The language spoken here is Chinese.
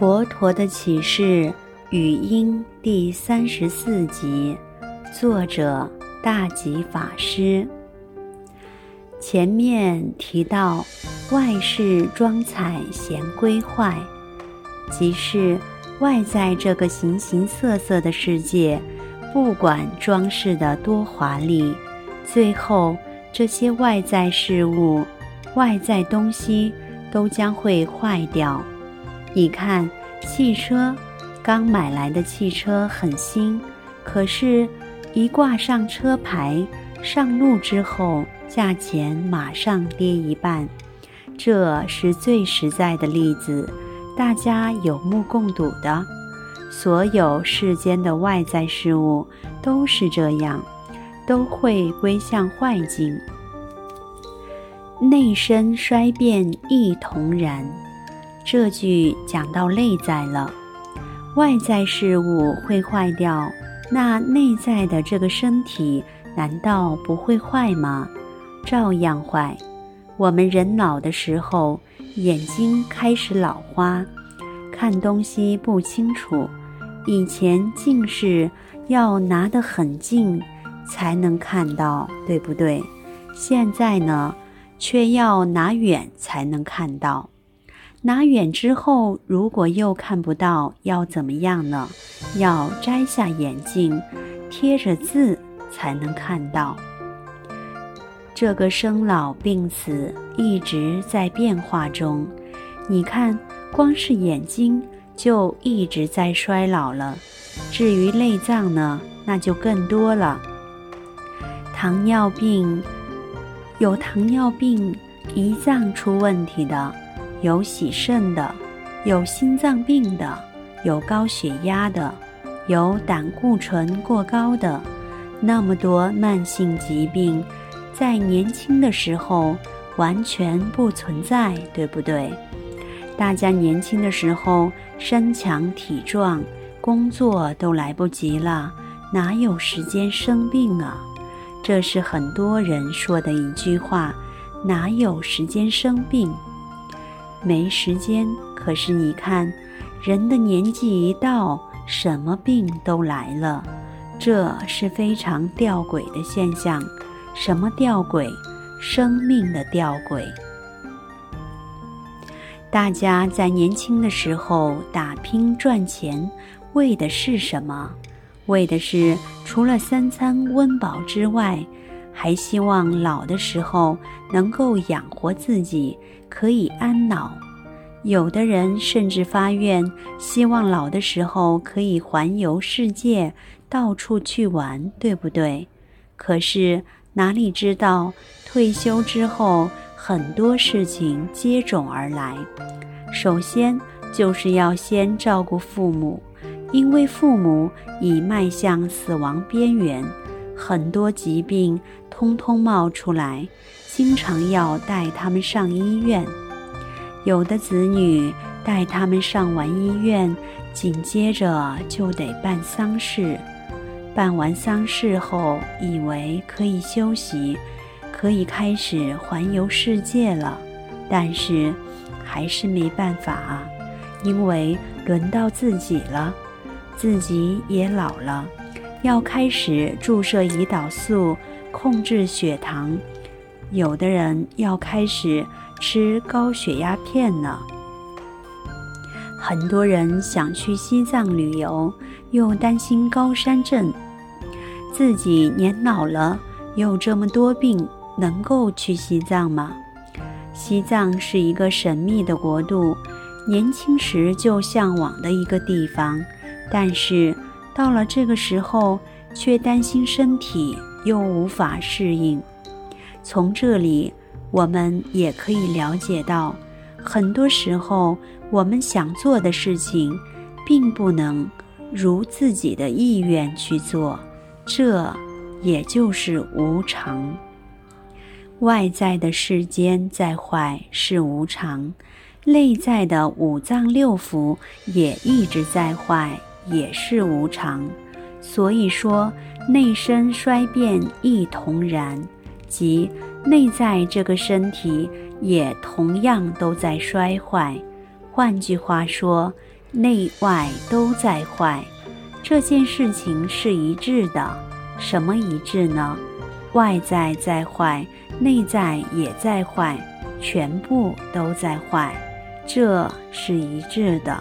佛陀的启示语音第34集，作者大寂法师。前面提到外饰装彩嫌归坏，即是外在这个形形色色的世界，不管装饰的多华丽，最后这些外在事物、外在东西都将会坏掉。你看汽车，刚买来的汽车很新，可是一挂上车牌，上路之后价钱马上跌一半。这是最实在的例子，大家有目共睹的。所有世间的外在事物都是这样，都会归向坏境。内身衰变亦同然，这句讲到内在了。外在事物会坏掉，那内在的这个身体难道不会坏吗？照样坏。我们人老的时候，眼睛开始老花，看东西不清楚，以前近视要拿得很近才能看到，对不对？现在呢，却要拿远才能看到。拿远之后，如果又看不到，要怎么样呢？要摘下眼镜，贴着字才能看到。这个生老病死一直在变化中。你看，光是眼睛就一直在衰老了，至于内脏呢，那就更多了。糖尿病，有糖尿病胰脏出问题的，有洗肾的，有心脏病的，有高血压的，有胆固醇过高的，那么多慢性疾病在年轻的时候完全不存在，对不对？大家年轻的时候身强体壮，工作都来不及了，哪有时间生病啊？这是很多人说的一句话，哪有时间生病？没时间。可是你看，人的年纪一到，什么病都来了，这是非常吊诡的现象。什么吊诡？生命的吊诡。大家在年轻的时候打拼赚钱，为的是什么？为的是除了三餐温饱之外，还希望老的时候能够养活自己，可以安老。有的人甚至发愿，希望老的时候可以环游世界，到处去玩，对不对？可是哪里知道，退休之后很多事情接踵而来。首先就是要先照顾父母，因为父母已迈向死亡边缘，很多疾病通通冒出来，经常要带他们上医院。有的子女带他们上完医院，紧接着就得办丧事。办完丧事后，以为可以休息，可以开始环游世界了，但是还是没办法啊，因为轮到自己了，自己也老了，要开始注射胰岛素控制血糖，有的人要开始吃高血压片呢。很多人想去西藏旅游，又担心高山症，自己年老了，又这么多病，能够去西藏吗？西藏是一个神秘的国度，年轻时就向往的一个地方，但是到了这个时候，却担心身体又无法适应。从这里我们也可以了解到，很多时候我们想做的事情并不能如自己的意愿去做，这也就是无常。外在的世间再坏是无常，内在的五脏六腑也一直在坏，也是无常。所以说内身衰变亦同然，即内在这个身体也同样都在衰坏。换句话说，内外都在坏，这件事情是一致的。什么一致呢？外在在坏，内在也在坏，全部都在坏，这是一致的。